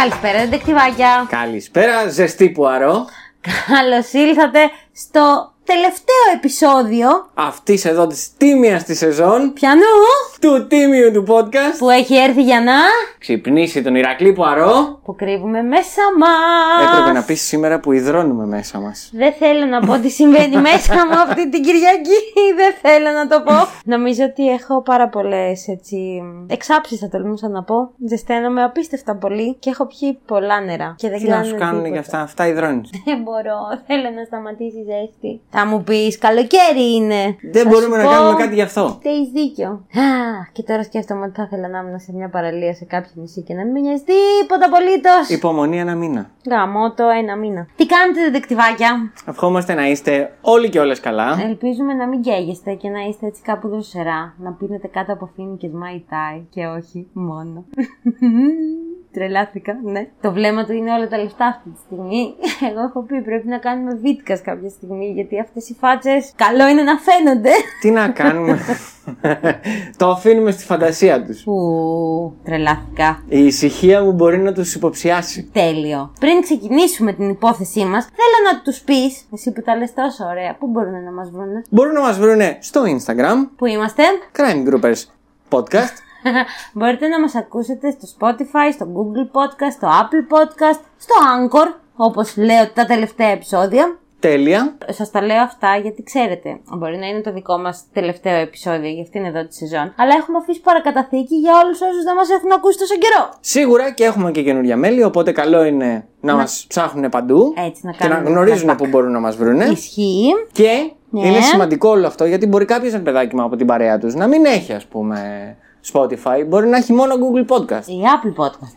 Καλησπέρα, δεντεκτιβάκια. Καλησπέρα, ζεστή Πουαρό. Καλώς ήλθατε στο τελευταίο επεισόδιο αυτής εδώ της τίμιας της σεζόν. Πιανού? Του τίμιου του podcast που έχει έρθει για να ξυπνήσει τον Ηρακλή Πουαρό που κρύβουμε μέσα μας. Έπρεπε να πεις σήμερα που υδρώνουμε μέσα μας. Δεν θέλω να πω τι συμβαίνει μέσα μου αυτή την Κυριακή. Δεν θέλω να το πω. Νομίζω ότι έχω πάρα πολλές έτσι εξάψεις, θα τολμούσα να πω. Ζεσταίνομαι απίστευτα πολύ και έχω πιει πολλά νερά. Και δεν τι να σου κάνουν τίποτα. Και αυτά υδρώνεις. Δεν μπορώ. Θέλω να σταματήσει η ζέστη. Θα μου πεις καλοκαίρι είναι. Δεν μπορούμε να κάνουμε κάτι γι' αυτό. Έχεις δίκιο. Και τώρα σκέφτομαι ότι θα ήθελα να ήμουν σε μια παραλία σε κάποιο νησί και να μην μοιάζει τίποτα απολύτως. Υπομονή ένα μήνα. Γαμώτο ένα μήνα. Τι κάνετε, δεντεκτιβάκια? Ευχόμαστε να είστε όλοι και όλες καλά. Ελπίζουμε να μην καίγεστε και να είστε έτσι κάπου δροσερά. Να πίνετε κάτω από φοίνικες Mai Tai και όχι μόνο. Τρελάθηκα, ναι. Το βλέμμα του είναι όλα τα λεφτά αυτή τη στιγμή. Εγώ έχω πει πρέπει να κάνουμε βίτκας κάποια στιγμή, γιατί αυτές οι φάτσες καλό είναι να φαίνονται. Τι να κάνουμε. Το αφήνουμε στη φαντασία τους. Τρελάθηκα. Η ησυχία μου μπορεί να τους υποψιάσει. Τέλειο. Πριν ξεκινήσουμε την υπόθεσή μας, θέλω να τους πεις, εσύ που τα λες τόσο ωραία, πού μπορούν να μας βρούνε? Μπορούν να μας βρούνε στο Instagram. Πού είμαστε? Crime Groupers Podcast. Μπορείτε να μας ακούσετε στο Spotify, στο Google Podcast, στο Apple Podcast, στο Anchor, όπως λέω τα τελευταία επεισόδια. Τέλεια. Σας τα λέω αυτά γιατί ξέρετε, μπορεί να είναι το δικό μας τελευταίο επεισόδιο για αυτήν εδώ τη σεζόν, αλλά έχουμε αφήσει παρακαταθήκη για όλους όσους δεν μας έχουν ακούσει τόσο καιρό. Σίγουρα, και έχουμε και καινούργια μέλη, οπότε καλό είναι να μας ψάχνουν παντού. Έτσι, να κάνουν. Και να γνωρίζουν που μπορούν να μας βρούνε. Ισχύει. Και είναι σημαντικό όλο αυτό, γιατί μπορεί κάποιος παιδάκι από την παρέα τους να μην έχει, ας πούμε, Spotify, μπορεί να έχει μόνο Google Podcast.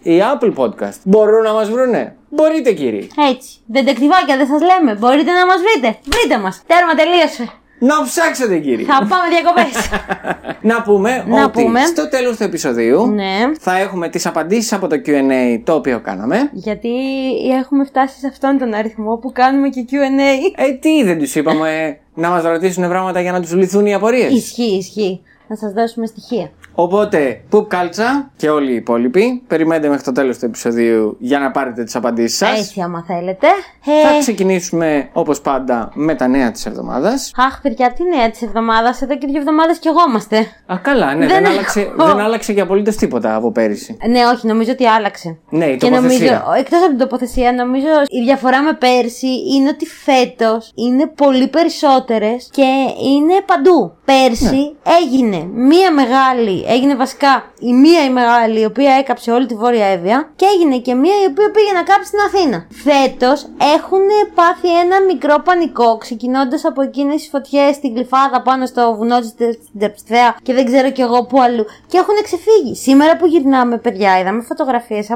Η Apple Podcast. Μπορούν να μας βρούνε. Μπορείτε, κύριοι. Έτσι. Δεντεκτιβάκια, δεν σας λέμε. Μπορείτε να μας βρείτε. Βρείτε μας. Τέρμα, τελείωσε. Να ψάξετε, κύριοι. Θα πάμε διακοπές. Να πούμε ότι στο τέλος του επεισοδίου θα έχουμε τις απαντήσεις από το Q&A το οποίο κάναμε. Γιατί έχουμε φτάσει σε αυτόν τον αριθμό που κάνουμε και Q&A. Τι δεν τους είπαμε να μας ρωτήσουν πράγματα για να τους λυθούν οι απορίες. Ισχύει. Να σας δώσουμε στοιχεία. Οπότε, Poop Culture και όλοι οι υπόλοιποι, περιμένετε μέχρι το τέλος του επεισοδίου για να πάρετε τις απαντήσεις σας. Έτσι, άμα θέλετε. Θα ξεκινήσουμε, όπως πάντα, με τα νέα της εβδομάδας. Αχ, παιδιά, τι νέα της εβδομάδας? Εδώ και 2 εβδομάδες κι εγώ είμαστε. Α, καλά, ναι. Δεν άλλαξε και απολύτως τίποτα από πέρυσι. Ναι, όχι, νομίζω ότι άλλαξε. Ναι, η τοποθεσία. Εκτός από την τοποθεσία, νομίζω η διαφορά με πέρσι είναι ότι φέτος είναι πολύ περισσότερες και είναι παντού. Πέρσι έγινε μία μεγάλη. Έγινε βασικά η μία η μεγάλη, η οποία έκαψε όλη τη Βόρεια Εύβοια, και έγινε και μία η οποία πήγε να κάψει στην Αθήνα. Φέτος έχουν πάθει ένα μικρό πανικό, ξεκινώντας από εκείνες τις φωτιές στην Γλυφάδα, πάνω στο βουνό της Τεψθέα και δεν ξέρω κι εγώ πού αλλού. Και έχουν ξεφύγει. Σήμερα που γυρνάμε, παιδιά, είδαμε φωτογραφίες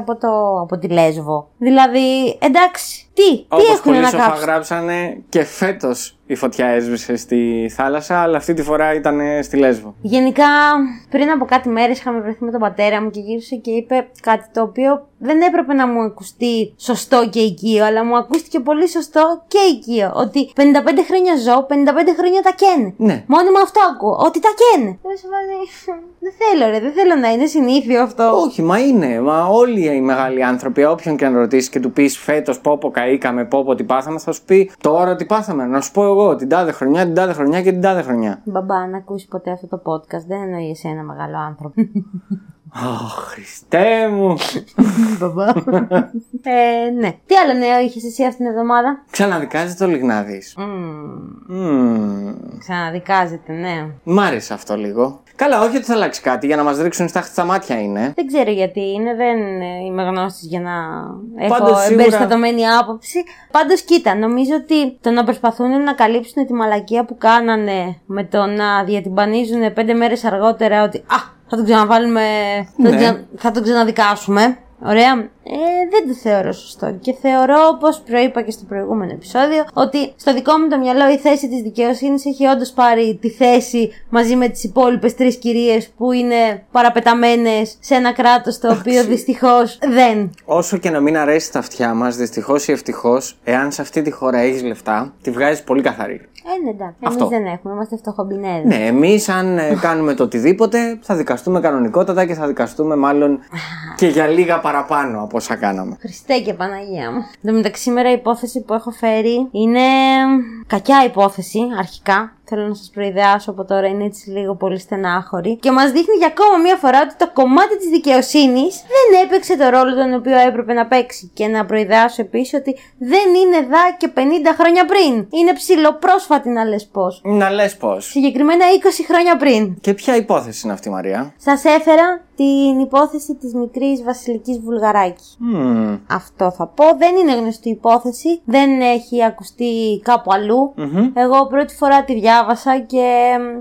από τη Λέσβο. Δηλαδή, εντάξει. Τι έχουν να κάψουν. Γράψανε και φέτος η φωτιά έσβησε στη θάλασσα, αλλά αυτή τη φορά ήταν στη Λέσβο. Γενικά, πριν από κάτι μέρες είχαμε βρεθεί με τον πατέρα μου και γύρισε και είπε κάτι το οποίο δεν έπρεπε να μου ακουστεί σωστό και οικείο, αλλά μου ακούστηκε πολύ σωστό και οικείο. Ότι 55 χρόνια ζω, 55 χρόνια τα καίνε. Ναι. Μόνο με αυτό ακούω, ότι τα καίνε. Δεν θέλω να είναι συνήθιο αυτό. Όχι, μα είναι. Μα όλοι οι μεγάλοι άνθρωποι, όποιον και αν ρωτήσει και του πει φέτος πόπο καήκαμε, πόπο τι πάθαμε, θα σου πει τώρα τι πάθαμε. Να σου πω εγώ την τάδε χρονιά. Μπαμπά, να ακούσει ποτέ αυτό το podcast, δεν εννοεί ένα μεγάλο άνθρωπο. Αχ, Χριστέ μου! Μπαμπά. Ναι. Τι άλλο νέο είχες εσύ αυτήν την εβδομάδα? Ξαναδικάζεται ο Λιγνάδης. Ξαναδικάζεται, ναι. Μ' άρεσε αυτό λίγο. Καλά, όχι ότι θα αλλάξει κάτι, για να μας ρίξουν στα μάτια είναι. Δεν ξέρω γιατί είναι, δεν είμαι γνώστης για να έχω εμπεριστατωμένη άποψη. Πάντως, κοίτα, νομίζω ότι το να προσπαθούν να καλύψουν τη μαλακία που κάνανε με το να διατυμπανίζουν 5 μέρες αργότερα ότι θα τον ξαναβάλουμε, θα τον ξαναδικάσουμε. Ωραία. Δεν το θεωρώ σωστό. Και θεωρώ, όπως προείπα και στο προηγούμενο επεισόδιο, ότι στο δικό μου το μυαλό η θέση της δικαιοσύνης έχει όντως πάρει τη θέση μαζί με τις υπόλοιπες 3 κυρίες που είναι παραπεταμένες σε ένα κράτος το οποίο δυστυχώς δεν. Όσο και να μην αρέσει τα αυτιά μας, δυστυχώς ή ευτυχώς, εάν σε αυτή τη χώρα έχεις λεφτά, τη βγάζεις πολύ καθαρή. Εμείς δεν έχουμε, είμαστε φτωχομπινέδες. Ναι, εμείς αν κάνουμε το οτιδήποτε θα δικαστούμε κανονικότατα και θα δικαστούμε μάλλον και για λίγα παραπάνω από όσα κάναμε. Χριστέ και Παναγία μου. Εν τω μεταξύ, σήμερα η υπόθεση που έχω φέρει είναι κακιά υπόθεση, αρχικά. Θέλω να σας προειδεάσω από τώρα, είναι έτσι λίγο πολύ στενάχωρη. Και μας δείχνει για ακόμα μία φορά ότι το κομμάτι της δικαιοσύνης δεν έπαιξε το ρόλο τον οποίο έπρεπε να παίξει. Και να προειδεάσω επίσης ότι δεν είναι δά και 50 χρόνια πριν. Είναι ψηλοπρόσφατη να λες πώς. Να λες πώς. Συγκεκριμένα 20 χρόνια πριν. Και ποια υπόθεση είναι αυτή, Μαρία? Σας έφερα την υπόθεση της μικρής Βασιλικής Βουλγαράκη. Αυτό θα πω. Δεν είναι γνωστή υπόθεση. Δεν έχει ακουστεί κάπου αλλού. Εγώ πρώτη φορά τη διάβασα και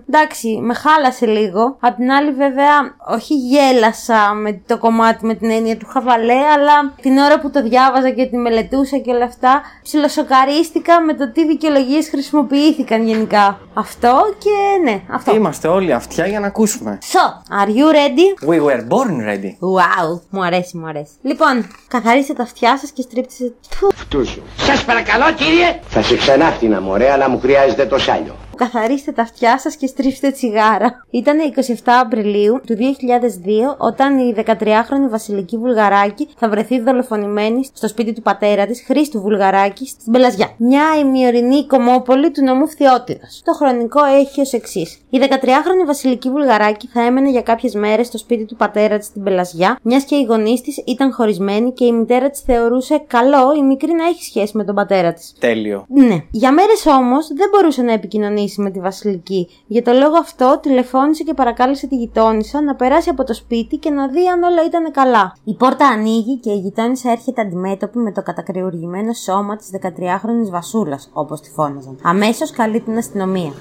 εντάξει, με χάλασε λίγο. Απ' την άλλη, βέβαια, όχι γέλασα με το κομμάτι με την έννοια του χαβαλέ, αλλά την ώρα που το διάβαζα και τη μελετούσα και όλα αυτά, ψιλοσοκαρίστηκα με το τι δικαιολογίες χρησιμοποιήθηκαν γενικά. Αυτό και ναι, αυτό. Είμαστε όλοι αυτιά για να ακούσουμε. So, are you ready? We were born ready. Wow, μου αρέσει, μου αρέσει. Λοιπόν, καθαρίστε τα αυτιά σας και στρίψτε του φτούσου. Σας παρακαλώ, κύριε! Θα σε ξανάφτινα, μωρέ, αλλά μου χρειάζεται το σάλιο. Καθαρίστε τα αυτιά σας και στρίψτε τσιγάρα. Ήταν 27 Απριλίου του 2002 όταν η 13χρονη Βασιλική Βουλγαράκη θα βρεθεί δολοφονημένη στο σπίτι του πατέρα της, Χρήστου Βουλγαράκη, στην Μπελαζιά. Μια ημιορεινή κομμόπολη του νομού Φθιώτιδος. Το χρονικό έχει ως εξής. Η 13χρονη Βασιλική Βουλγαράκη θα έμενε για κάποιες μέρες στο σπίτι του πατέρα της στην Μπελαζιά, μιας και οι γονείς της ήταν χωρισμένοι και η μητέρα της θεωρούσε καλό η μικρή να έχει σχέση με τον πατέρα της. Τέλειο. Ναι. Για μέρες όμως δεν μπορούσε να επικοινωνήσει με τη Βασιλική. Για το λόγο αυτό τηλεφώνησε και παρακάλεσε τη γειτόνισσα να περάσει από το σπίτι και να δει αν όλα ήταν καλά. Η πόρτα ανοίγει και η γειτόνισσα έρχεται αντιμέτωπη με το κατακρεουργημένο σώμα της 13χρονης Βασούλας, όπως τη φώναζαν. Αμέσως καλεί την αστυνομία.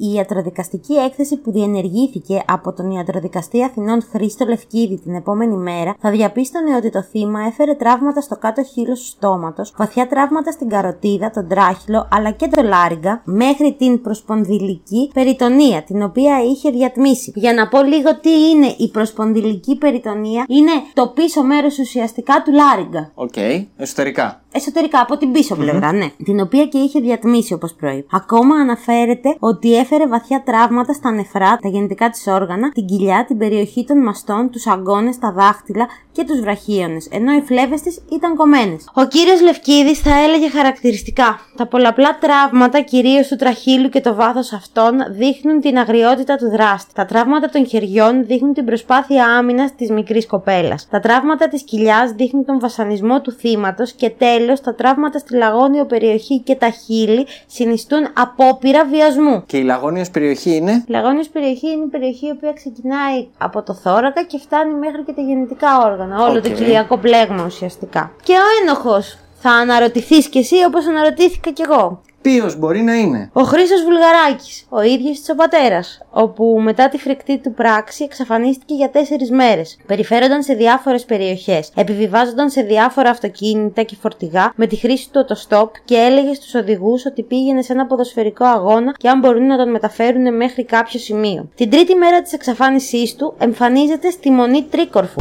Η ιατροδικαστική έκθεση που διενεργήθηκε από τον ιατροδικαστή Αθηνών Χρήστο Λευκίδη την επόμενη μέρα θα διαπίστωνε ότι το θύμα έφερε τραύματα στο κάτω χείλος του στόματος, βαθιά τραύματα στην καροτίδα, τον τράχυλο αλλά και το λάριγκα, μέχρι την προσπονδυλική περιτονία, την οποία είχε διατμίσει. Για να πω λίγο τι είναι η προσπονδυλική περιτονία, είναι το πίσω μέρος ουσιαστικά του λάριγκα. Οκ, εσωτερικά. Εσωτερικά, από την πίσω πλευρά, ναι. Την οποία και είχε διατμίσει, όπως προείπα. Ακόμα αναφέρεται ότι έφερε βαθιά τραύματα στα νεφρά, τα γεννητικά της όργανα, την κοιλιά, την περιοχή των μαστών, τους αγκώνες, τα δάχτυλα και τους βραχίονες, ενώ οι φλέβες της ήταν κομμένες. Ο κύριος Λευκίδης θα έλεγε χαρακτηριστικά: τα πολλαπλά τραύματα, κυρίως του τραχύλου και το βάθος αυτών, δείχνουν την αγριότητα του δράστη. Τα τραύματα των χεριών δείχνουν την προσπάθεια άμυνας της μικρής κοπέλας. Τα τραύματα της κοιλιάς δείχνουν τον βασανισμό του θύματος και τέλος, τα τραύματα στη λαγόνιο περιοχή και τα χείλη συνιστούν απόπειρα βιασμού. Και η λαγόνιος περιοχή είναι? Η λαγόνιος περιοχή είναι η περιοχή η οποία ξεκινάει από το θώρακα και φτάνει μέχρι και τα γεννητικά όργανα. Όλο το κοιλιακό πλέγμα ουσιαστικά. Και ο ένοχος. Θα αναρωτηθείς κι εσύ όπως αναρωτήθηκα κι εγώ. Ποιος μπορεί να είναι? Ο Χρήστος Βουλγαράκης, ο ίδιος της ο πατέρας, όπου μετά τη φρικτή του πράξη εξαφανίστηκε για 4 μέρες. Περιφέρονταν σε διάφορες περιοχές, επιβιβάζονταν σε διάφορα αυτοκίνητα και φορτηγά με τη χρήση του οτοστόπ και έλεγε στους οδηγούς ότι πήγαινε σε ένα ποδοσφαιρικό αγώνα και αν μπορούν να τον μεταφέρουν μέχρι κάποιο σημείο. Την τρίτη μέρα της εξαφάνισής του εμφανίζεται στη μονή Τρίκορφου.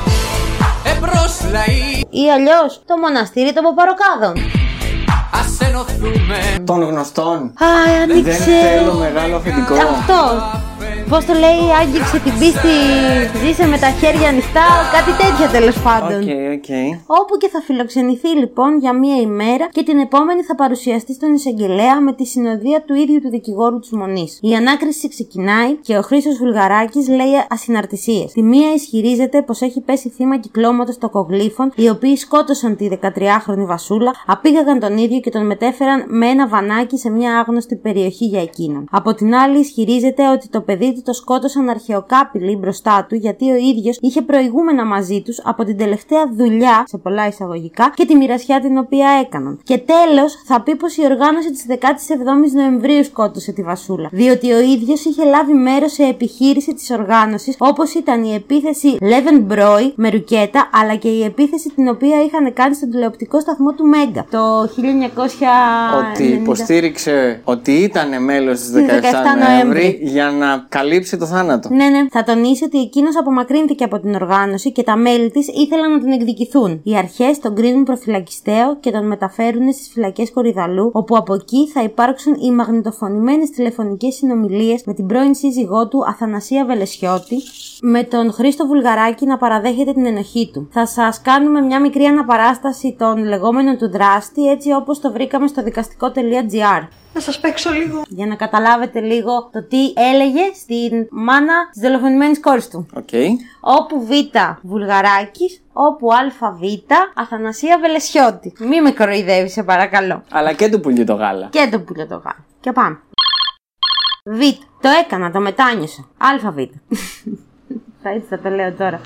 Ή αλλιώς το μοναστήρι των Παπαροκάδων. Ας ενωθούμε. Των γνωστών. Δεν θέλω μεγάλο αφεντικό. Αυτό. Πώς το λέει, άγγιξε την πίστη, ζήσε με τα χέρια ανοιχτά, κάτι τέτοια τέλος πάντων. Όπου και θα φιλοξενηθεί λοιπόν για μία ημέρα και την επόμενη θα παρουσιαστεί στον εισαγγελέα με τη συνοδεία του ίδιου του δικηγόρου της μονής. Η ανάκριση ξεκινάει και ο Χρήστος Βουλγαράκης λέει ασυναρτησίες. Τη μία ισχυρίζεται πως έχει πέσει θύμα κυκλώματος τοκογλύφων, οι οποίοι σκότωσαν τη 13χρονη Βασούλα, απήγαγαν τον ίδιο και τον μετέφεραν με ένα βανάκι σε μία άγνωστη περιοχή για εκείνον. Από την άλλη ισχυρίζεται ότι το παιδί το σκότωσαν αρχαιοκάπηλοι μπροστά του, γιατί ο ίδιος είχε προηγούμενα μαζί τους από την τελευταία δουλειά, σε πολλά εισαγωγικά, και τη μοιρασιά την οποία έκαναν. Και τέλος, θα πει πως η οργάνωση της 17ης Νοεμβρίου σκότωσε τη Βασούλα, διότι ο ίδιος είχε λάβει μέρος σε επιχείρηση της οργάνωσης, όπως ήταν η επίθεση Λεβενμπρόι με ρουκέτα, αλλά και η επίθεση την οποία είχαν κάνει στον τηλεοπτικό σταθμό του Μέγκα το 1990. Ότι υποστήριξε ότι ήταν μέλος της 17 Νοεμβρίου για να καλύψει προκαλύψει το θάνατο. Ναι, ναι. Θα τονίσει ότι εκείνος απομακρύνθηκε από την οργάνωση και τα μέλη της ήθελαν να τον εκδικηθούν. Οι αρχές τον κρίνουν προφυλακιστέο και τον μεταφέρουν στις φυλακές Κορυδαλλού, όπου από εκεί θα υπάρξουν οι μαγνητοφωνημένες τηλεφωνικές συνομιλίες με την πρώην σύζυγό του Αθανασία Βελεσιώτη, με τον Χρήστο Βουλγαράκη να παραδέχεται την ενοχή του. Θα σας κάνουμε μια μικρή αναπαράσταση των λεγόμενων του δράστη, έτσι όπως το βρήκαμε στο δικαστικό.gr. Να σας παίξω λίγο. Για να καταλάβετε λίγο το τι έλεγε στην μάνα της δολοφονημένης κόρης του. Okay. Όπου Β. Βουλγαράκης, όπου ΑΒ Αθανασία Βελεσιώτη. Μη με κοροϊδεύεις, σε παρακαλώ. Αλλά και του πουλιού το γάλα. Και του πουλιού το γάλα. Και πάμε. Β. Το έκανα, το μετάνιωσα. ΑΒ. Έτσι θα το λέω τώρα.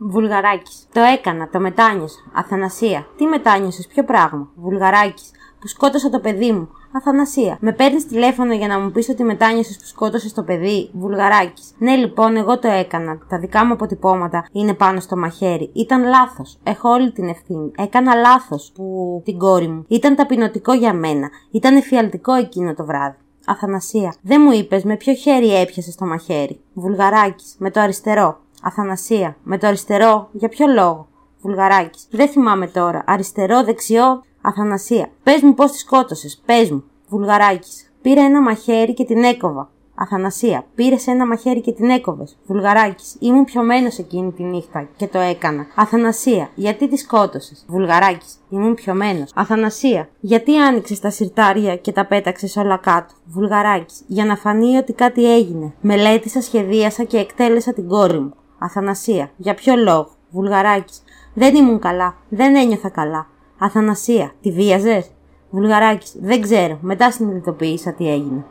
Βουλγαράκης. Το έκανα, το μετάνιωσα. Αθανασία. Τι μετάνιωσες, ποιο πράγμα? Βουλγαράκης. Που σκότωσα το παιδί μου. Αθανασία. Με παίρνεις τηλέφωνο για να μου πεις ότι μετάνιωσες που σκότωσες το παιδί? Βουλγαράκης. Ναι, λοιπόν, εγώ το έκανα. Τα δικά μου αποτυπώματα είναι πάνω στο μαχαίρι. Ήταν λάθος. Έχω όλη την ευθύνη. Έκανα λάθος που την κόρη μου. Ήταν ταπεινωτικό για μένα. Ήταν εφιαλτικό εκείνο το βράδυ. Αθανασία. Δεν μου είπες με ποιο χέρι έπιασες το μαχαίρι? Βουλγαράκης. Με το αριστερό. Αθανασία. Με το αριστερό, για ποιο λόγο? Βουλγαράκης. Δεν θυμάμαι τώρα. Αριστερό, δεξιό. Αθανασία. Πες μου πώς τη σκότωσες. Πες μου. Βουλγαράκης. Πήρα ένα μαχαίρι και την έκοβα. Αθανασία. Πήρες ένα μαχαίρι και την έκοβες. Βουλγαράκης. Ήμουν πιωμένος εκείνη τη νύχτα και το έκανα. Αθανασία. Γιατί τη σκότωσες? Βουλγαράκης. Ήμουν πιωμένος. Αθανασία. Γιατί άνοιξες τα συρτάρια και τα πέταξες όλα κάτω? Βουλγαράκης. Για να φανεί ότι κάτι έγινε. Μελέτησα, σχεδίασα και εκτέλεσα την κόρη μου. Αθανασία. Για ποιο λόγο? Βουλγαράκης. Δεν ήμουν καλά. Δεν ένιωθα καλά. Αθανασία. Τη βίαζες? Βουλγαράκης. Δεν ξέρω. Μετά συνειδητοποίησα τι έγινε.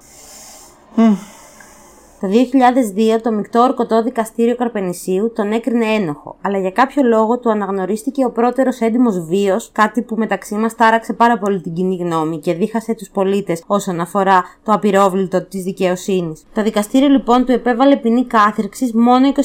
Το 2002 το Μεικτό Ορκωτό Δικαστήριο Καρπενησίου τον έκρινε ένοχο, αλλά για κάποιο λόγο του αναγνωρίστηκε ο πρώτερος έντιμος βίος, κάτι που μεταξύ μας τάραξε πάρα πολύ την κοινή γνώμη και δίχασε τους πολίτες όσον αφορά το απειρόβλητο της δικαιοσύνης. Το δικαστήριο λοιπόν του επέβαλε ποινή κάθυρξης μόνο 21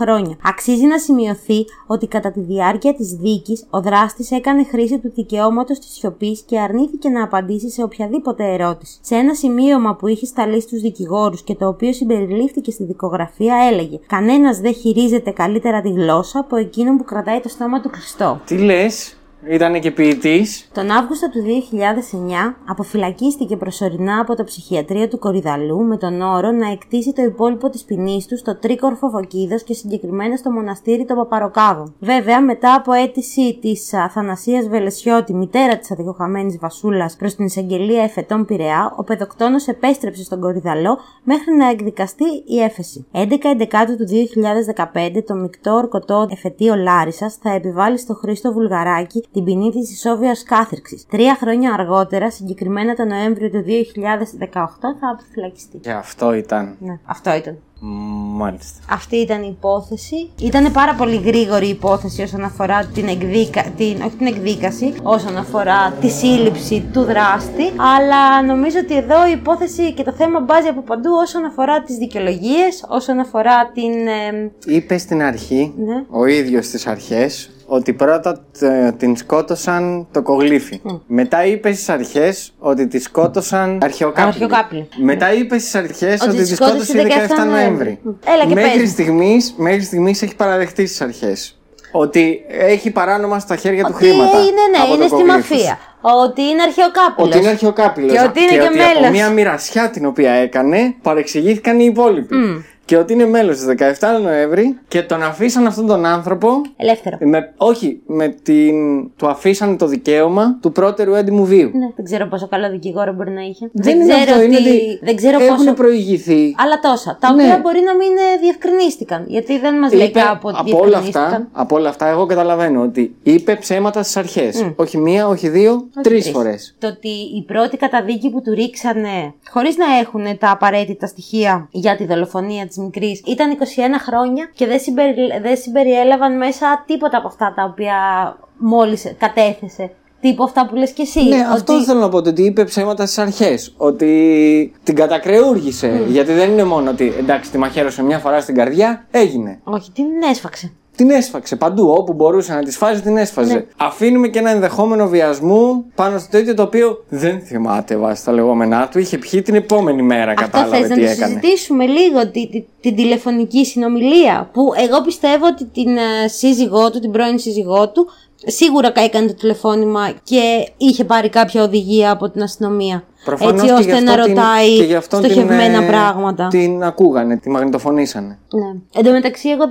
χρόνια. Αξίζει να σημειωθεί ότι κατά τη διάρκεια της δίκης ο δράστης έκανε χρήση του δικαιώματος της σιωπής και αρνήθηκε να απαντήσει σε οποιαδήποτε ερώτηση. Σε ένα σημείωμα που είχε σταλεί στους δικηγόρους και το οποίο συμπεριλήφθηκε στη δικογραφία έλεγε: «Κανένας δεν χειρίζεται καλύτερα τη γλώσσα από εκείνον που κρατάει το στόμα του κλειστό». Τι λες? Ήτανε και ποιητής. Τον Αύγουστο του 2009 αποφυλακίστηκε προσωρινά από το ψυχιατρίο του Κορυδαλλού με τον όρο να εκτίσει το υπόλοιπο της ποινής του στο Τρίκορφο Φωκίδας και συγκεκριμένα στο μοναστήρι των Παπαροκάδων. Βέβαια, μετά από αίτηση της Αθανασίας Βελεσιώτη, μητέρα της αδικοχαμένης Βασούλας, προς την εισαγγελία εφετών Πειραιά, ο παιδοκτόνος επέστρεψε στον Κορυδαλλό μέχρι να εκδικαστεί η έφεση. 11/11 του 2015 το Μεικτό Ορκωτό Εφετείο Λάρισας θα επιβάλλει στο Χρήστο Βουλγαράκη την ποινή της ισόβιας κάθυρξης. 3 χρόνια αργότερα, συγκεκριμένα τον Νοέμβριο του 2018, θα αποφυλακιστεί. Και αυτό ήταν. Ναι, αυτό ήταν. Μάλιστα. Αυτή ήταν η υπόθεση. Ήταν πάρα πολύ γρήγορη η υπόθεση όσον αφορά την εκδίκαση, όσον αφορά τη σύλληψη του δράστη. Αλλά νομίζω ότι εδώ η υπόθεση και το θέμα μπάζει από παντού όσον αφορά τις δικαιολογίες, όσον αφορά την. Είπε στην αρχή, ναι, ο ίδιος στις αρχές, ότι πρώτα την σκότωσαν το κογλίφι. Μετά είπε στις αρχές ότι τη σκότωσαν αρχαιοκάπλοι. Μετά είπε στις αρχές ότι τη σκότωσε 17 Νοέμβρη. Μέχρι στιγμής έχει παραδεχτεί στις αρχές ότι έχει παράνομα στα χέρια του χρήματα. Είναι στη μαφία. Ότι είναι αρχαιοκάπηλος. Και ότι είναι και μέλος. Από μια μοιρασιά την οποία έκανε, παρεξηγήθηκαν οι υπόλοιποι. Και ότι είναι μέλος στις 17 Νοέμβρη και τον αφήσαν αυτόν τον άνθρωπο. Ελεύθερο. Του αφήσαν το δικαίωμα του πρώτερου έντιμου βίου. Ναι, δεν ξέρω πόσο καλό δικηγόρο μπορεί να είχε. Δεν ξέρω πόσο. Έχουν προηγηθεί. Αλλά τόσα. Τα οποία μπορεί να μην διευκρινίστηκαν. Γιατί δεν μας λέει κάπου ότι διευκρινίστηκαν. Από όλα αυτά, εγώ καταλαβαίνω ότι είπε ψέματα στις αρχές. Όχι μία, όχι δύο, 3 φορές. Το ότι η πρώτη καταδίκη που του ρίξανε, χωρίς να έχουν τα απαραίτητα στοιχεία για τη δολοφονία μικρής, ήταν 21 χρόνια και δεν συμπεριέλαβαν μέσα τίποτα από αυτά τα οποία μόλις κατέθεσε. Τύπου αυτά που λες και εσύ. Ναι, αυτό θέλω να πω, ότι είπε ψέματα στις αρχές. Ότι την κατακρεούργησε. Γιατί δεν είναι μόνο ότι εντάξει, τη μαχαίρωσε μια φορά στην καρδιά, έγινε. Όχι, την έσφαξε. την έσφαξε παντού. Όπου μπορούσε να τη σφάζει, την έσφαζε. Ναι. Αφήνουμε και ένα ενδεχόμενο βιασμού πάνω στο τέτοιο, το οποίο δεν θυμάται βάσει τα λεγόμενά του. Είχε πιει την επόμενη μέρα, κατάλαβε τι έκανε. Θες να συζητήσουμε λίγο την τηλεφωνική συνομιλία, που εγώ πιστεύω ότι την σύζυγό του, την πρώην σύζυγό του, σίγουρα έκανε το τηλεφώνημα και είχε πάρει κάποια οδηγία από την αστυνομία. Προφανώς, έτσι ώστε να ρωτάει στοχευμένα πράγματα. Την ακούγανε, τη μαγνητοφωνήσανε. Ναι. Εν τω μεταξύ, εγώ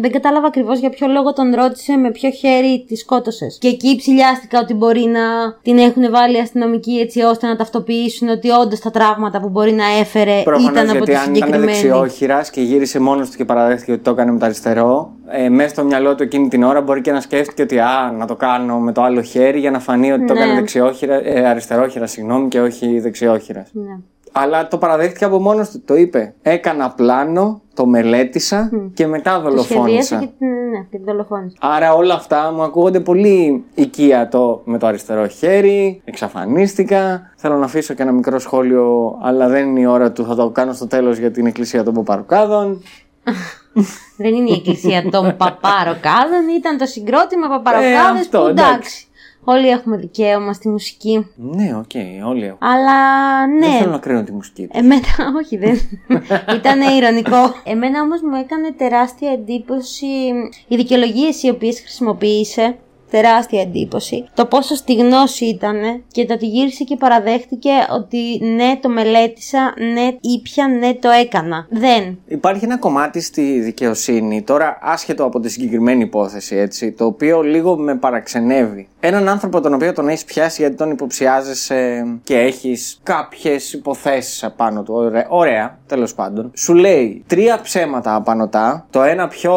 δεν κατάλαβα ακριβώς για ποιο λόγο τον ρώτησε με ποιο χέρι τη σκότωσες. Και εκεί ψηλιάστηκα ότι μπορεί να την έχουν βάλει οι αστυνομικοί έτσι ώστε να ταυτοποιήσουν ότι όντως τα τραύματα που μπορεί να έφερε προφανώς, ήταν από τη συγκεκριμένη. Αν ήταν δεξιόχειρας και γύρισε μόνος του και παραδέχτηκε ότι το έκανε με το αριστερό, μέσα στο μυαλό του εκείνη την ώρα μπορεί και να σκέφτηκε ότι να το κάνω με το άλλο χέρι για να φανεί ότι ναι. Το έκανε δεξιόχειρα, αριστερόχειρα, συγγνώμη. Και όχι δεξιόχειρας. Ναι. Αλλά το παραδέχτηκε από μόνος του. Το είπε. Έκανα πλάνο, το μελέτησα και μετά δολοφόνησα. Και δολοφόνησα. Άρα όλα αυτά μου ακούγονται πολύ οικία, το με το αριστερό χέρι, εξαφανίστηκα. Θέλω να αφήσω και ένα μικρό σχόλιο, αλλά δεν είναι η ώρα του. Θα το κάνω στο τέλος για την εκκλησία των Παπαροκάδων. Δεν είναι η εκκλησία των Παπαροκάδων, ήταν το συγκρότημα Παπαροκάδες που εντάξει. Όλοι έχουμε δικαίωμα στη μουσική. Ναι, οκ, όλοι έχουμε. Αλλά ναι. Δεν θέλω να κρίνω τη μουσική. Εμένα, όχι, δεν. Ήταν ειρωνικό. Εμένα όμως μου έκανε τεράστια εντύπωση οι δικαιολογίες οι οποίες χρησιμοποίησε. Τεράστια εντύπωση. Το πόσο στιγνός ήταν και το ότι γύρισε και παραδέχτηκε ότι ναι, το μελέτησα, ναι, ήπια, ναι, το έκανα. Δεν. Υπάρχει ένα κομμάτι στη δικαιοσύνη, τώρα άσχετο από τη συγκεκριμένη υπόθεση, έτσι, το οποίο λίγο με παραξενεύει. Έναν άνθρωπο τον οποίο τον έχεις πιάσει γιατί τον υποψιάζεσαι και έχεις κάποιες υποθέσεις απάνω του. Ωραία, τέλος πάντων. Σου λέει 3 ψέματα απανωτά, το ένα πιο.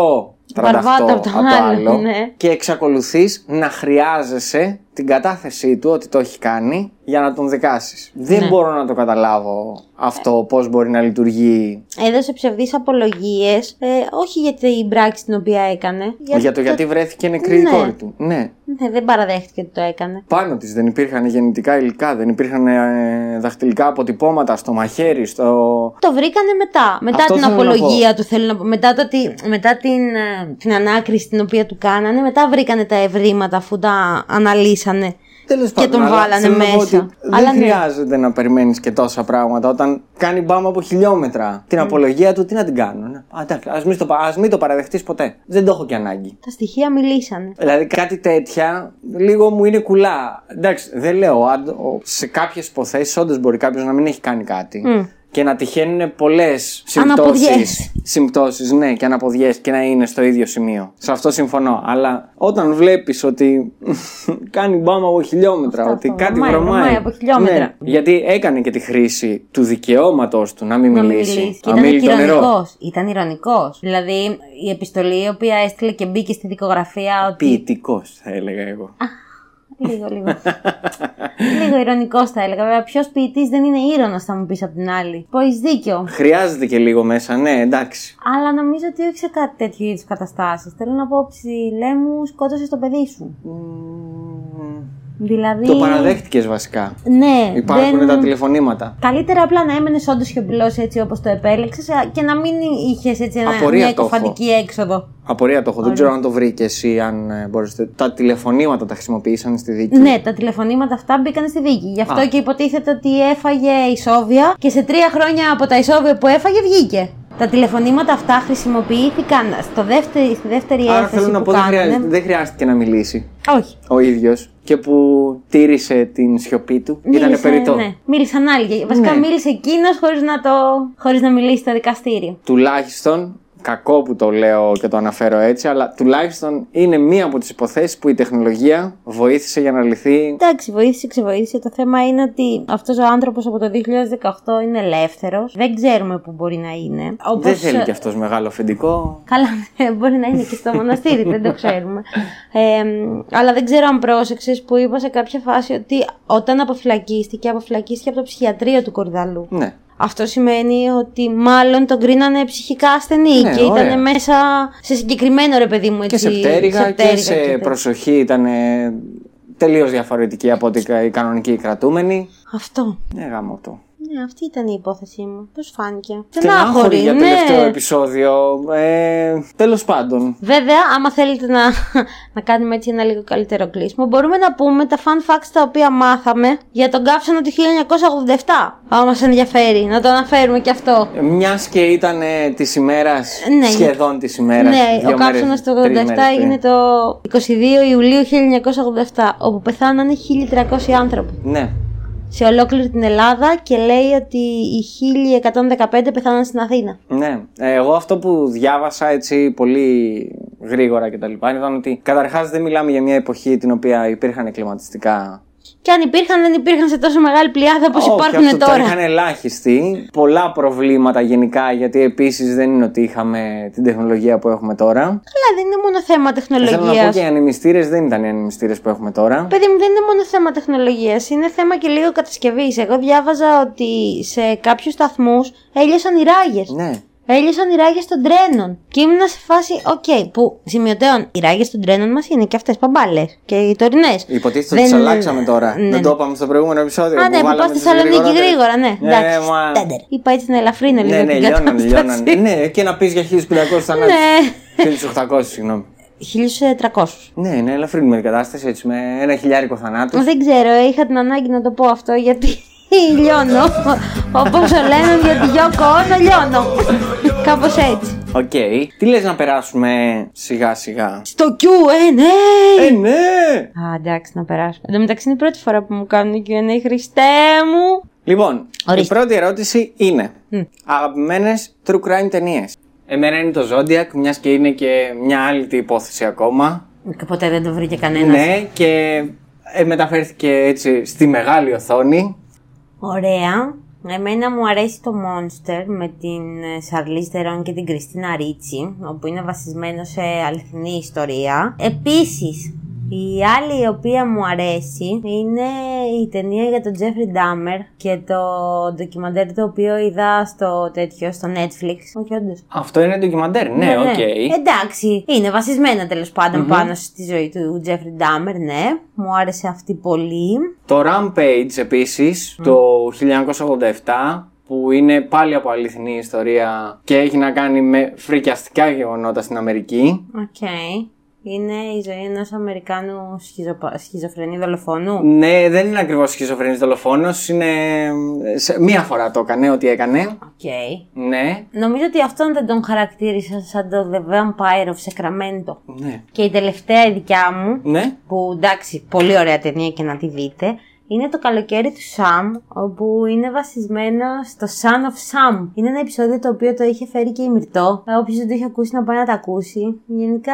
Βαρβάτα από το άλλο ναι. Και εξακολουθείς να χρειάζεσαι την κατάθεσή του ότι το έχει κάνει για να τον δικάσεις. Ναι. Δεν μπορώ να το καταλάβω αυτό πώς μπορεί να λειτουργεί. Έδωσε ψευδείς απολογίες, όχι για την πράξη την οποία έκανε. Για το γιατί βρέθηκε νεκρή η κόρη του. Ναι. Δεν παραδέχτηκε ότι το έκανε. Πάνω της δεν υπήρχαν γεννητικά υλικά, δεν υπήρχαν δαχτυλικά αποτυπώματα στο μαχαίρι, στο. Το βρήκανε μετά. Μετά αυτό την απολογία του, θέλω να πω. Μετά την ανάκριση την οποία του κάνανε, μετά βρήκανε τα ευρήματα αφού τα αναλύσανε. Τέλος και τον βάλανε μέσα. Αλλά δεν χρειάζεται να περιμένεις και τόσα πράγματα όταν κάνει μπάμα από χιλιόμετρα. Την απολογία του, τι να την κάνω. Ας μην το παραδεχτείς ποτέ. Δεν το έχω και ανάγκη. Τα στοιχεία μιλήσανε. Δηλαδή κάτι τέτοια λίγο μου είναι κουλά. Εντάξει, δεν λέω. Σε κάποιες υποθέσεις όντως μπορεί κάποιος να μην έχει κάνει κάτι. Και να τυχαίνουν πολλές συμπτώσεις, ναι, και αναποδιές και να είναι στο ίδιο σημείο. Σε αυτό συμφωνώ. Αλλά όταν βλέπεις ότι κάνει μπάμα από χιλιόμετρα, αυτό, ότι κάτι βρωμάει. Ναι, γιατί έκανε και τη χρήση του δικαιώματος του να μην μιλήσει. Και ήταν ηρωνικός. Δηλαδή η επιστολή η οποία έστειλε και μπήκε στη δικογραφία. Ότι... Ποιητικός, θα έλεγα εγώ. Λίγο. Λίγο ειρωνικός θα έλεγα. Βέβαια, ποιος ποιητής δεν είναι ήρωνος, θα μου πεις απ' την άλλη. Έχεις δίκιο. Χρειάζεται και λίγο μέσα, ναι, εντάξει. Αλλά νομίζω ότι όχι σε κάτι τέτοιου είδους καταστάσεις. Θέλω να πω, ψηλέ μου, σκότωσες το παιδί σου. Δηλαδή... Το παραδέχτηκες βασικά. Ναι. Υπάρχουν τα τηλεφωνήματα. Καλύτερα απλά να έμενες όντως σιωπηλός έτσι όπως το επέλεξες και να μην είχες έτσι μια εκοφαντική έξοδο. Απορία το έχω. Δεν ξέρω αν το βρήκες ή αν μπορείτε. Τα τηλεφωνήματα τα χρησιμοποίησαν στη δίκη. Ναι, τα τηλεφωνήματα αυτά μπήκαν στη δίκη. Γι' αυτό και υποτίθεται ότι έφαγε ισόβια και σε 3 χρόνια από τα ισόβια που έφαγε βγήκε. Τα τηλεφωνήματα αυτά χρησιμοποιήθηκαν στη δεύτερη έκθεση. Άρα θέλω να πω δεν χρειάστηκε να μιλήσει. Όχι. Ο ίδιος. Και που τήρησε την σιωπή του. Ήτανε περιττό. Ναι. Μίλησαν άλλοι. Βασικά μίλησε εκείνος χωρίς να μιλήσει το δικαστήριο. Τουλάχιστον. Κακό που το λέω και το αναφέρω έτσι, αλλά τουλάχιστον είναι μία από τις υποθέσεις που η τεχνολογία βοήθησε για να λυθεί. Εντάξει, βοήθησε, ξεβοήθησε. Το θέμα είναι ότι αυτός ο άνθρωπος από το 2018 είναι ελεύθερος. Δεν ξέρουμε πού μπορεί να είναι. Όπως... Δεν θέλει κι αυτός μεγάλο αφεντικό. Καλά, μπορεί να είναι και στο μοναστήρι, δεν το ξέρουμε. Αλλά δεν ξέρω αν πρόσεξες που είπα σε κάποια φάση ότι όταν αποφυλακίστηκε από το ψυχιατρίο του Κορυδαλλού. Ναι. Αυτό σημαίνει ότι μάλλον τον κρίνανε ψυχικά ασθενή και ήταν μέσα σε συγκεκριμένο ρε παιδί μου έτσι. Και σε πτέρυγα και σε προσοχή ήταν τελείως διαφορετική από την κανονική κρατούμενη. Αυτό. Ναι, γάμο το. Ναι, αυτή ήταν η υπόθεσή μου. Πώς φάνηκε? Στενάχωρη για τελευταίο επεισόδιο. Τέλος πάντων. Βέβαια, άμα θέλετε να κάνουμε έτσι ένα λίγο καλύτερο κλείσιμο, μπορούμε να πούμε τα fun facts τα οποία μάθαμε για τον καύσωνα του 1987. Άμα μας ενδιαφέρει, να το αναφέρουμε και αυτό. Μιας και ήταν της ημέρας, ναι, σχεδόν της ημέρας. Ναι, ο καύσωνας του 1987 έγινε το 22 Ιουλίου 1987, όπου πεθάνανε 1.300 άνθρωποι. Ναι. Σε ολόκληρη την Ελλάδα, και λέει ότι οι 1.115 πεθάναν στην Αθήνα. Ναι. Εγώ αυτό που διάβασα έτσι πολύ γρήγορα και τα λοιπά ήταν ότι καταρχάς δεν μιλάμε για μια εποχή την οποία υπήρχαν κλιματιστικά. Και αν υπήρχαν, δεν υπήρχαν σε τόσο μεγάλη πλειάδα όπως υπάρχουν αυτό τώρα. Υπήρχαν ελάχιστοι. Πολλά προβλήματα γενικά, γιατί επίσης δεν είναι ότι είχαμε την τεχνολογία που έχουμε τώρα. Καλά, δεν είναι μόνο θέμα τεχνολογίας. Θέλω να πω και οι ανεμιστήρες δεν ήταν οι ανεμιστήρες που έχουμε τώρα. Παιδί μου, δεν είναι μόνο θέμα τεχνολογίας. Είναι θέμα και λίγο κατασκευής. Εγώ διάβαζα ότι σε κάποιους σταθμούς έλειωσαν οι ράγες. Ναι. Έλειωσαν οι ράγες των τρένων. Και ήμουν σε φάση, που σημειωτέων, οι ράγες των τρένων μας είναι και αυτές παμπάλες. Και οι τωρινές. Υποτίθεται ότι τις αλλάξαμε τώρα. Ναι. Δεν το είπαμε στο προηγούμενο επεισόδιο. Α, ναι, που πάω στη Θεσσαλονίκη γρήγορα, ναι. Είπα έτσι να ελαφρύνω λίγο την κατάσταση. Ναι, και να πεις για 1.500 θανάτους. 1.800, συγγνώμη. 1.300. Ναι, να ελαφρύνουμε την κατάσταση έτσι με ένα χιλιάρικο θανάτους. Δεν ξέρω, είχα την ανάγκη να το πω αυτό γιατί. Λιώνω, όπως λένε, γιατί γιώκω να λιώνω. Κάπως έτσι. Οκ, τι λες να περάσουμε σιγά σιγά? Στο Q&A. Ναι. Α, εντάξει, να περάσουμε. Εν τω μεταξύ είναι η πρώτη φορά που μου κάνουν Q&A, Χριστέ μου. Λοιπόν, η πρώτη ερώτηση είναι αγαπημένες true crime ταινίες. Εμένα είναι το Zodiac, μιας και είναι και μια άλλη υπόθεση ακόμα. Ποτέ δεν το βρήκε κανένας. Ναι, και μεταφέρθηκε έτσι στη μεγάλη οθόνη. Ωραία. Εμένα μου αρέσει το Monster με την Charlize Theron και την Κριστίνα Ρίτσι, όπου είναι βασισμένο σε αληθινή ιστορία. Επίσης, η άλλη η οποία μου αρέσει είναι η ταινία για τον Jeffrey Dahmer και το ντοκιμαντέρ το οποίο είδα στο Netflix. Όχι, όντως. Αυτό είναι ντοκιμαντέρ, ναι, οκ. Okay. Εντάξει, είναι βασισμένα τέλος πάντων πάνω στη ζωή του Jeffrey Dahmer, ναι. Μου άρεσε αυτή πολύ. Το Rampage επίσης, το 1987, που είναι πάλι από αληθινή ιστορία και έχει να κάνει με φρικιαστικά γεγονότα στην Αμερική. Οκ. Okay. Είναι η ζωή ενός Αμερικάνου σχιζοφρενή δολοφόνου. Ναι, δεν είναι ακριβώς σχιζοφρενής δολοφόνος. Είναι. Μία φορά το έκανε, ό,τι έκανε. Okay. Ναι. Νομίζω ότι αυτόν δεν τον χαρακτήρισαν σαν το The Vampire of Sacramento. Ναι. Και η τελευταία η δικιά μου. Ναι. Που εντάξει, πολύ ωραία ταινία και να τη δείτε. Είναι το Καλοκαίρι του Σαμ, όπου είναι βασισμένο στο Son of Sam. Είναι ένα επεισόδιο το οποίο το είχε φέρει και η Μυρτώ. Όποιος δεν το είχε ακούσει να πάει να το ακούσει. Γενικά,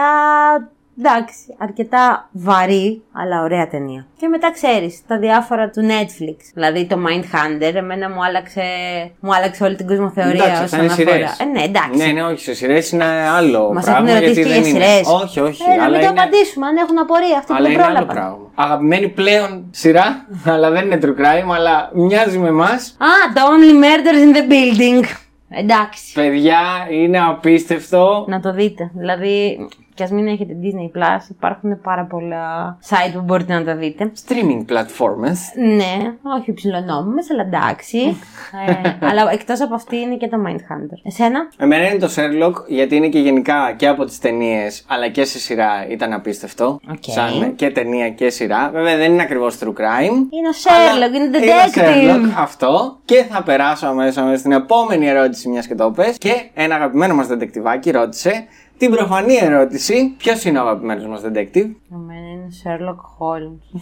εντάξει, αρκετά βαρύ, αλλά ωραία ταινία. Και μετά ξέρεις, τα διάφορα του Netflix. Δηλαδή το Mindhunter, εμένα μου άλλαξε όλη την κοσμοθεωρία όσον αφορά. Ναι, εντάξει. Ναι, όχι, σε σειρές είναι άλλο. Μας έχουν ερωτήσει και για σειρές. Όχι. Να μην το απαντήσουμε, αν έχουν απορία. Αυτό που πρόλαβα. Αγαπημένη πλέον σειρά, αλλά δεν είναι true crime, αλλά μοιάζει με εμάς. Α, The Only Murders in the Building. Εντάξει. Παιδιά, είναι απίστευτο. Να το δείτε. Δηλαδή, κι ας μην έχετε Disney Plus, υπάρχουν πάρα πολλά site που μπορείτε να τα δείτε. Streaming platforms. Ναι, όχι υψηλονόμιμες, αλλά εντάξει. Αλλά εκτός από αυτή είναι και το Mindhunter. Εσένα? Εμένα είναι το Sherlock, γιατί είναι και γενικά και από τις ταινίες, αλλά και σε σειρά ήταν απίστευτο. Okay. Σαν και ταινία και σειρά. Βέβαια δεν είναι ακριβώς true crime. Είναι ο Sherlock, είναι detective. Είναι Sherlock, αυτό. Και θα περάσω αμέσως στην επόμενη ερώτηση, μιας και το πες. Και ένα αγαπημένο μας detectiveάκι ρώτησε την προφανή ερώτηση, ποιος είναι ο αγαπημένος μας detective? Εμένα είναι ο Sherlock Holmes.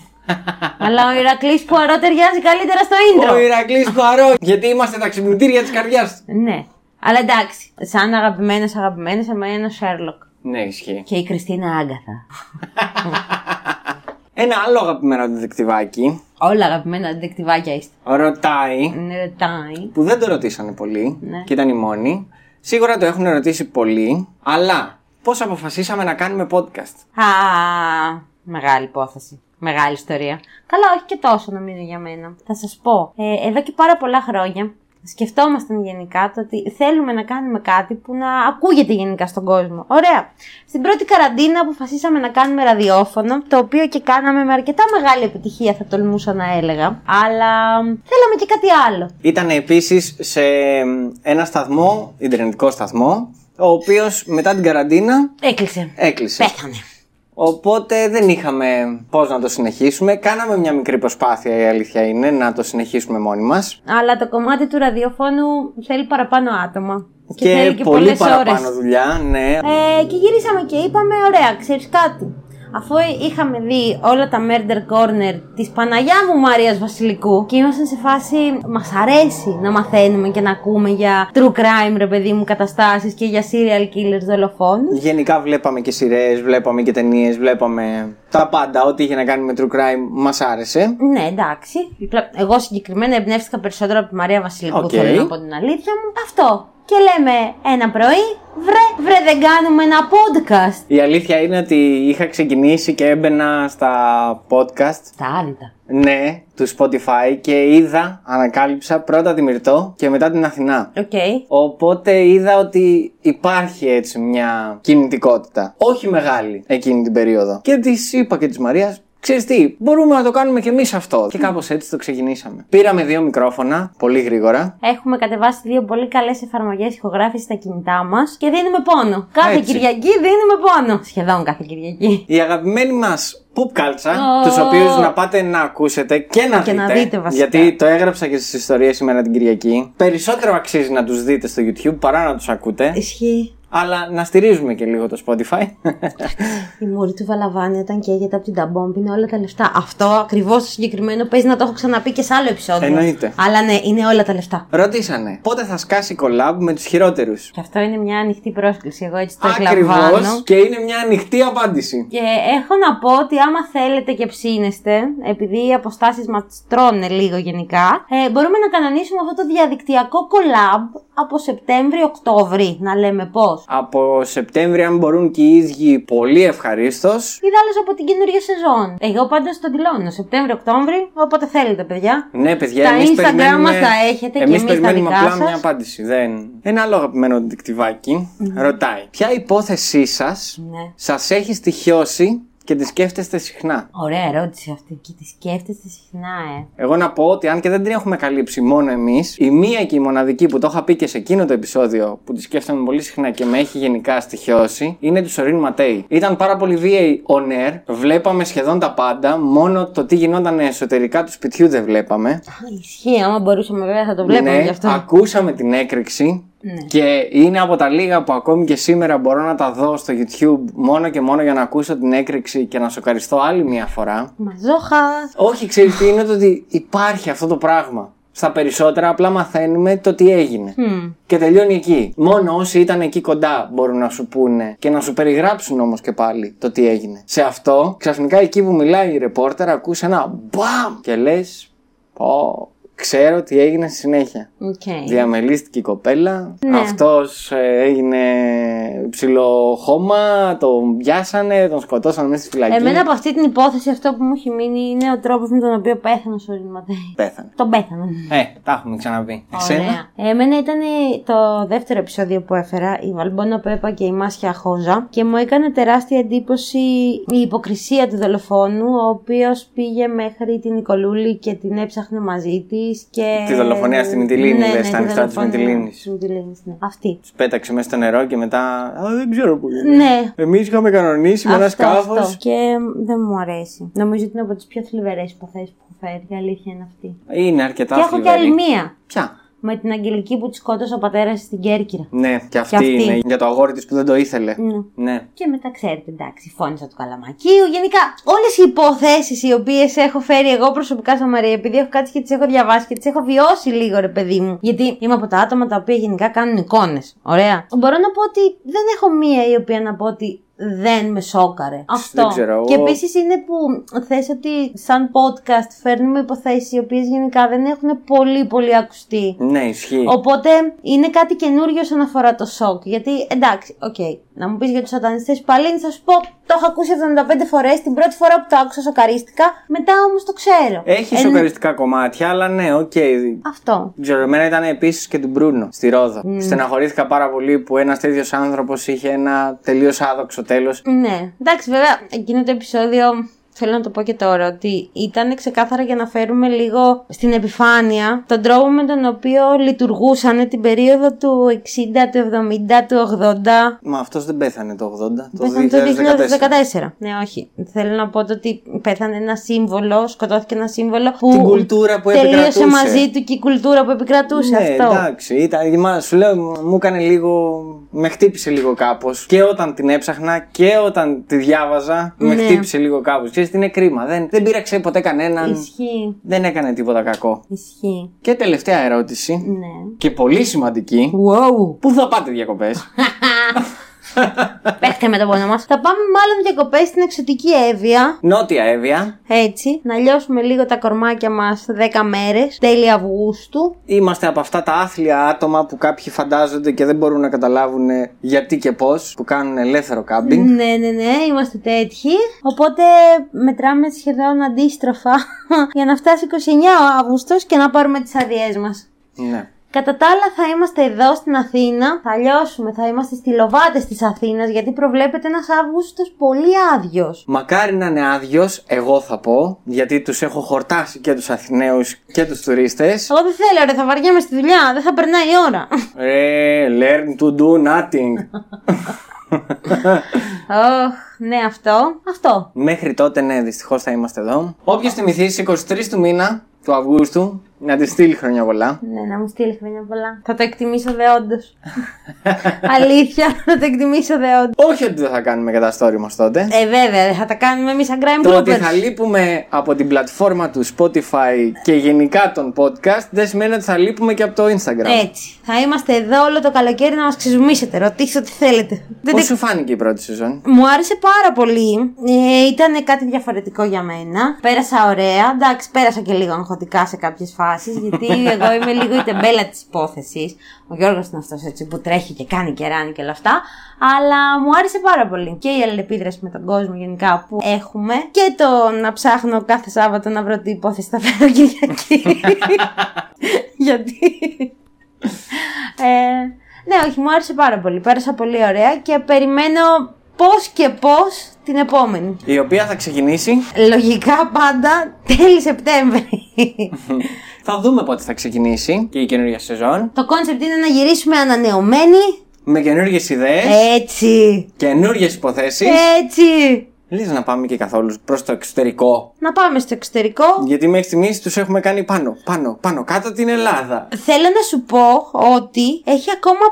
Αλλά ο Ηρακλής Πουαρό ταιριάζει καλύτερα στο intro. Ο Ηρακλής Πουαρό, γιατί είμαστε τα ξυπνητήρια της καρδιάς. Ναι, αλλά εντάξει, σαν αγαπημένος, εμένα είναι ο Sherlock. Ναι, ισχύει. Και η Κριστίνα Άγκαθα. Ένα άλλο αγαπημένο ντετεκτιβάκι. Όλα αγαπημένα ντετεκτιβάκια είστε. Ρωτάει. Που δεν το ρωτήσανε πολύ, ναι. Και ήταν η μόνη. Σίγουρα το έχουν ρωτήσει πολλοί, αλλά πώς αποφασίσαμε να κάνουμε podcast? Μεγάλη υπόθεση. Μεγάλη ιστορία. Καλά, όχι και τόσο νομίζω για μένα. Θα σας πω, εδώ και πάρα πολλά χρόνια σκεφτόμασταν γενικά το ότι θέλουμε να κάνουμε κάτι που να ακούγεται γενικά στον κόσμο. Ωραία. Στην πρώτη καραντίνα αποφασίσαμε να κάνουμε ραδιόφωνο, το οποίο και κάναμε με αρκετά μεγάλη επιτυχία, θα τολμούσα να έλεγα. Αλλά θέλαμε και κάτι άλλο. Ήταν επίσης σε ένα σταθμό, ιντερνετικό σταθμό, ο οποίος μετά την καραντίνα έκλεισε. Πέθανε. Οπότε δεν είχαμε πώς να το συνεχίσουμε. Κάναμε μια μικρή προσπάθεια, η αλήθεια είναι, να το συνεχίσουμε μόνοι μας. Αλλά το κομμάτι του ραδιοφώνου θέλει παραπάνω άτομα. Και θέλει και πολύ παραπάνω ώρες. Δουλειά, ναι. Και γυρίσαμε και είπαμε, ωραία, ξέρεις κάτι. Αφού είχαμε δει όλα τα murder corner της Παναγιά μου Μαρίας Βασιλικού και ήμασταν σε φάση, μας αρέσει να μαθαίνουμε και να ακούμε για true crime, ρε παιδί μου, καταστάσεις και για serial killers, δολοφόνους. Γενικά βλέπαμε και σειρές, βλέπαμε και ταινίες, βλέπαμε τα πάντα, ό,τι είχε να κάνει με true crime μας άρεσε. Ναι, εντάξει. Εγώ συγκεκριμένα εμπνεύστηκα περισσότερο από τη Μαρία Βασιλικού, θέλω να πω την αλήθεια μου. Αυτό. Και λέμε ένα πρωί, βρε δεν κάνουμε ένα podcast. Η αλήθεια είναι ότι είχα ξεκινήσει και έμπαινα στα podcast. Στα άνετα. Ναι, του Spotify, και ανακάλυψα πρώτα τη Μυρτώ και μετά την Αθηνά. Okay. Οπότε είδα ότι υπάρχει έτσι μια κινητικότητα. Όχι μεγάλη εκείνη την περίοδο. Και της είπα και της Μαρίας, ξέρεις τι, μπορούμε να το κάνουμε κι εμείς αυτό. Και κάπως έτσι το ξεκινήσαμε. Πήραμε 2 μικρόφωνα, πολύ γρήγορα. Έχουμε κατεβάσει 2 πολύ καλές εφαρμογές ηχογράφησης στα κινητά μας και δίνουμε πόνο. Κάθε Κυριακή δίνουμε πόνο. Σχεδόν κάθε Κυριακή. Η αγαπημένη μας Pop Culture, τους οποίους να πάτε να ακούσετε και να δείτε γιατί το έγραψα και στις ιστορίες σήμερα την Κυριακή. Περισσότερο αξίζει να τους δείτε στο YouTube παρά να τους ακούτε. Ισχύει. Αλλά να στηρίζουμε και λίγο το Spotify. Η μούρη του Βαλαβάνη όταν καίγεται από την ταμπόμ πίνει όλα τα λεφτά. Αυτό ακριβώς το συγκεκριμένο παίζει να το έχω ξαναπεί και σε άλλο επεισόδιο. Εννοείται. Αλλά ναι, είναι όλα τα λεφτά. Ρωτήσανε πότε θα σκάσει collab με τους χειρότερους. Και αυτό είναι μια ανοιχτή πρόσκληση. Εγώ έτσι το εκλαμβάνω. Ακριβώς. Και είναι μια ανοιχτή απάντηση. Και έχω να πω ότι άμα θέλετε και ψήνεστε, επειδή οι αποστάσεις μας τρώνε λίγο γενικά, μπορούμε να κανονίσουμε αυτό το διαδικτυακό collab από Σεπτέμβρη-Οκτώβρη. Να λέμε πώς. Από Σεπτέμβριο, αν μπορούν και οι ίδιοι, πολύ ευχαρίστως. Ιδάλλως από την καινούργια σεζόν. Εγώ πάντως τον δηλώνω. Σεπτέμβριο-Οκτώβριο, όποτε θέλετε, παιδιά. Ναι, παιδιά, τα Instagram μας τα έχετε και εμείς τα δικά απλά σας. Μια απάντηση. Ένα άλλο αγαπημένο δικτυβάκι ρωτάει: ποια υπόθεσή σας σας έχει στοιχιώσει και τη σκέφτεστε συχνά? Ωραία ερώτηση αυτή. Και τη σκέφτεστε συχνά, Εγώ να πω ότι αν και δεν την έχουμε καλύψει μόνο εμείς, η μία και η μοναδική που το είχα πει και σε εκείνο το επεισόδιο που τη σκέφτομαι πολύ συχνά και με έχει γενικά στοιχειώσει, είναι του Σορίν Ματέη. Ήταν πάρα πολύ βίαιη on air. Βλέπαμε σχεδόν τα πάντα. Μόνο το τι γινόταν εσωτερικά του σπιτιού δεν βλέπαμε. Ισχύει, άμα μπορούσαμε βέβαια θα το βλέπαμε γι' αυτό. Ακούσαμε την έκρηξη. Ναι. Και είναι από τα λίγα που ακόμη και σήμερα μπορώ να τα δω στο YouTube μόνο και μόνο για να ακούσω την έκρηξη και να σοκαριστώ άλλη μια φορά. Μαζόχα! Όχι, ξέρεις τι είναι, το ότι υπάρχει αυτό το πράγμα. Στα περισσότερα απλά μαθαίνουμε το τι έγινε. Και τελειώνει εκεί. Μόνο όσοι ήταν εκεί κοντά μπορούν να σου πούνε και να σου περιγράψουν όμως και πάλι το τι έγινε. Σε αυτό, ξαφνικά εκεί που μιλάει η ρεπόρτερ, ακούς ένα μπαμ και λες πω. Ξέρω τι έγινε στη συνέχεια. Διαμελίστηκε η κοπέλα. Αυτός έγινε ψηλό χώμα. Τον πιάσανε, τον σκοτώσανε μέσα στη φυλακή. Εμένα από αυτή την υπόθεση αυτό που μου έχει μείνει είναι ο τρόπος με τον οποίο πέθανε ο Σορίν Ματέη. Τον πέθανε. Τα έχουμε ξαναπεί. Εσένα? Εμένα ήταν το δεύτερο επεισόδιο που έφερα, η Βαλμπόνα Πέπα και η Μάσια Χόζα. Και μου έκανε τεράστια εντύπωση η υποκρισία του δολοφόνου, ο οποίος πήγε μέχρι την Νικολούλη και την έψαχνε μαζί τη. Και... τη δολοφονία στην Ιντελή, λες, τα νυχτά τη Ιντελή. Αυτή. Του πέταξε μέσα στο νερό και μετά. Δεν ξέρω πού είναι. Ναι. Εμείς είχαμε κανονίσει με ένα σκάφος. Και δεν μου αρέσει. Νομίζω ότι είναι από τις πιο θλιβερές υποθέσεις που έχω φέρει. Η αλήθεια είναι αυτή. Είναι αρκετά θλιβερή. Και έχω και άλλη μία. Ποια? Με την Αγγελική που τη σκότωσε ο πατέρας στην Κέρκυρα. Ναι, και αυτή είναι. Για το αγόρι της που δεν το ήθελε. Ναι. Και μετά ξέρετε, εντάξει, φώνησα του Καλαμακίου. Γενικά, όλες οι υποθέσεις οι οποίες έχω φέρει εγώ προσωπικά στο Μαρία, επειδή έχω κάτσει και τις έχω διαβάσει και τις έχω βιώσει λίγο, ρε παιδί μου. Γιατί είμαι από τα άτομα τα οποία γενικά κάνουν εικόνες. Ωραία. Μπορώ να πω ότι δεν έχω μία η οποία να πω ότι δεν με σόκαρε. Αυτό. Και επίσης είναι που θες ότι σαν podcast φέρνουμε υποθέσεις οι οποίες γενικά δεν έχουν πολύ πολύ ακουστεί. Ναι, ισχύει. Οπότε είναι κάτι καινούριο όσον αφορά το σοκ. Γιατί εντάξει, οκ, να μου πεις για τους σατανιστές Παλίνη, θα σου πω το έχω ακούσει 75 φορές. Την πρώτη φορά που το άκουσα σοκαρίστηκα, μετά όμως το ξέρω. Έχει σοκαριστικά κομμάτια, αλλά ναι, οκ. Αυτό. Ξέρω, εμένα ήταν επίσης και του Μπρούνο στη Ρόδο. Στεναχωρήθηκα πάρα πολύ που ένας τέτοιος άνθρωπος είχε ένα τελείως άδοξο τέλος. Ναι. Εντάξει, βέβαια, εκείνο το επεισόδιο, θέλω να το πω και τώρα, ότι ήταν ξεκάθαρα για να φέρουμε λίγο στην επιφάνεια τον τρόπο με τον οποίο λειτουργούσαν την περίοδο του 60, του 70, του 80. Μα αυτός δεν πέθανε το 80, το 2014. Ναι, όχι. Θέλω να πω ότι πέθανε ένα σύμβολο, σκοτώθηκε ένα σύμβολο που την κουλτούρα που τελείωσε μαζί του και η κουλτούρα που επικρατούσε. Ναι, αυτό. Εντάξει. Ήταν, σου λέω, μου έκανε λίγο. Με χτύπησε λίγο κάπως. Και όταν την έψαχνα και όταν τη διάβαζα, ναι, με χτύπησε λίγο κάπως. Ξέρεις, είναι κρίμα. Δεν πήραξε ποτέ κανέναν. Ισχύει. Δεν έκανε τίποτα κακό. Ισχύει. Και τελευταία ερώτηση. Ναι. Και πολύ σημαντική. Wow. Πού θα πάτε διακοπές? Πέχτε με το πόνο μας. Θα πάμε μάλλον διακοπές στην εξωτική Εύβοια. Νότια Εύβοια. Έτσι. Να λιώσουμε λίγο τα κορμάκια μας 10 μέρες. Τέλη Αυγούστου. Είμαστε από αυτά τα άθλια άτομα που κάποιοι φαντάζονται και δεν μπορούν να καταλάβουν γιατί και πώς. Που κάνουν ελεύθερο κάμπινγκ. Ναι. Είμαστε τέτοιοι. Οπότε μετράμε σχεδόν αντίστροφα για να φτάσει 29 Αυγούστος και να πάρουμε τις αδειές μας. Ναι. Κατά τα άλλα θα είμαστε εδώ στην Αθήνα, θα λιώσουμε, θα είμαστε στις Λοβάτες της Αθήνας, γιατί προβλέπεται ένας Αύγουστος πολύ άδειος. Μακάρι να είναι άδειος, εγώ θα πω, γιατί τους έχω χορτάσει και τους Αθηναίους και τους τουρίστες. Εγώ δεν θέλω ρε, θα βαριέμαι στη δουλειά, δεν θα περνάει η ώρα. Learn to do nothing. Ναι, αυτό. Αυτό. Μέχρι τότε, ναι, δυστυχώς θα είμαστε εδώ. Όποιος θυμηθεί στις 23 του μήνα του Αυγούστου, να τη στείλει χρονιά πολλά. Ναι, να μου στείλει χρονιά πολλά. Θα το εκτιμήσω δεόντως. Αλήθεια, θα το εκτιμήσω δεόντως. Όχι ότι δεν θα κάνουμε και τα story μας τότε. Βέβαια, θα τα κάνουμε εμείς σαν Crime groupers. Το ότι θα λείπουμε από την πλατφόρμα του Spotify και γενικά των podcast δεν σημαίνει ότι θα λείπουμε και από το Instagram. Έτσι. Θα είμαστε εδώ όλο το καλοκαίρι να μας ξεζουμίσετε. Ρωτήστε ό,τι θέλετε. Πώς σου φάνηκε η πρώτη σεζόν? Μου άρεσε πάρα πολύ. Ήταν κάτι διαφορετικό για μένα. Πέρασα ωραία. Εντάξει, πέρασα και λίγο αγχωτικά σε κάποιες φάσεις. Γιατί εγώ είμαι λίγο η τεμπέλα της υπόθεσης. Ο Γιώργος είναι αυτός έτσι που τρέχει και κάνει και ράνει και όλα αυτά. Αλλά μου άρεσε πάρα πολύ. Και η αλληλεπίδραση με τον κόσμο γενικά που έχουμε. Και το να ψάχνω κάθε Σάββατο να βρω τι υπόθεση θα φέρω Κυριακή. Γιατί ναι, όχι, μου άρεσε πάρα πολύ. Πέρασα πολύ ωραία και περιμένω πώς και πώς την επόμενη, η οποία θα ξεκινήσει λογικά πάντα τέλη Σεπτέμβρη. Θα δούμε πότε θα ξεκινήσει και η καινούργια σεζόν. Το κόνσεπτ είναι να γυρίσουμε ανανεωμένοι, με καινούργιες ιδέες. Έτσι. Καινούργιες υποθέσεις. Έτσι. Λες να πάμε και καθόλου προς το εξωτερικό? Να πάμε στο εξωτερικό. Γιατί μέχρι στιγμής τους έχουμε κάνει πάνω κάτω την Ελλάδα. Θέλω να σου πω ότι έχει ακόμα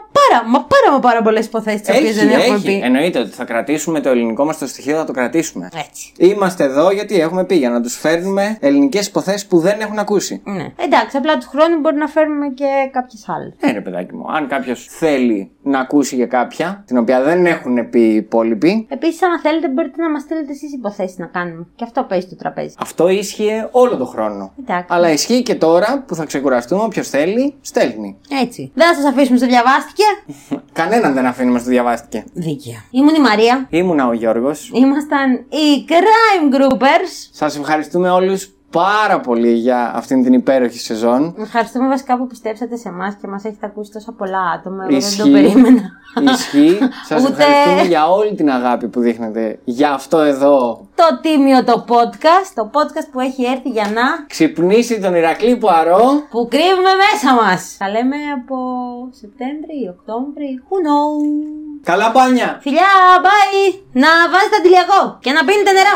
πάρα πολλές υποθέσεις τις οποίες δεν έχουμε πει. Εννοείται ότι θα κρατήσουμε το ελληνικό μας το στοιχείο, θα το κρατήσουμε. Έτσι. Είμαστε εδώ γιατί έχουμε πει για να τους φέρνουμε ελληνικές υποθέσεις που δεν έχουν ακούσει. Ναι. Εντάξει, απλά του χρόνου μπορεί να φέρνουμε και κάποιες άλλες. Ναι, ρε παιδάκι μου, αν κάποιος θέλει να ακούσει για κάποια την οποία δεν έχουν πει οι υπόλοιποι. Επίσης, αν θέλετε, μπορείτε να μας στείλετε εσείς υποθέσεις να κάνουμε. Και αυτό παίζει το τραπέζι. Αυτό ίσχυε όλο τον χρόνο. Εντάξει. Αλλά ισχύει και τώρα που θα ξεκουραστούμε. Όποιος θέλει, στέλνει. Έτσι. Δεν θα σας αφήσουμε στο διαβάστηκε. Κανέναν δεν αφήνουμε στο διαβάστηκε. Δίκαια. Ήμουν η Μαρία. Ήμουνα ο Γιώργος. Ήμασταν οι Crime Groupers. Σας ευχαριστούμε όλους πάρα πολύ για αυτήν την υπέροχη σεζόν. Ευχαριστούμε βασικά που πιστέψατε σε εμάς και μας έχετε ακούσει τόσα πολλά άτομα. Εγώ δεν το περίμενα. Ισχύει. Σας ευχαριστούμε για όλη την αγάπη που δείχνετε για αυτό εδώ το τίμιο το podcast. Το podcast που έχει έρθει για να ξυπνήσει τον Ηρακλή Πουαρό που κρύβουμε μέσα μας. Θα λέμε από Σεπτέμβρη, Οκτώβρη, who knows. Καλά πάνια. Φιλιά, bye. Να βάζετε αντιλιακό και να πίνετε νερά.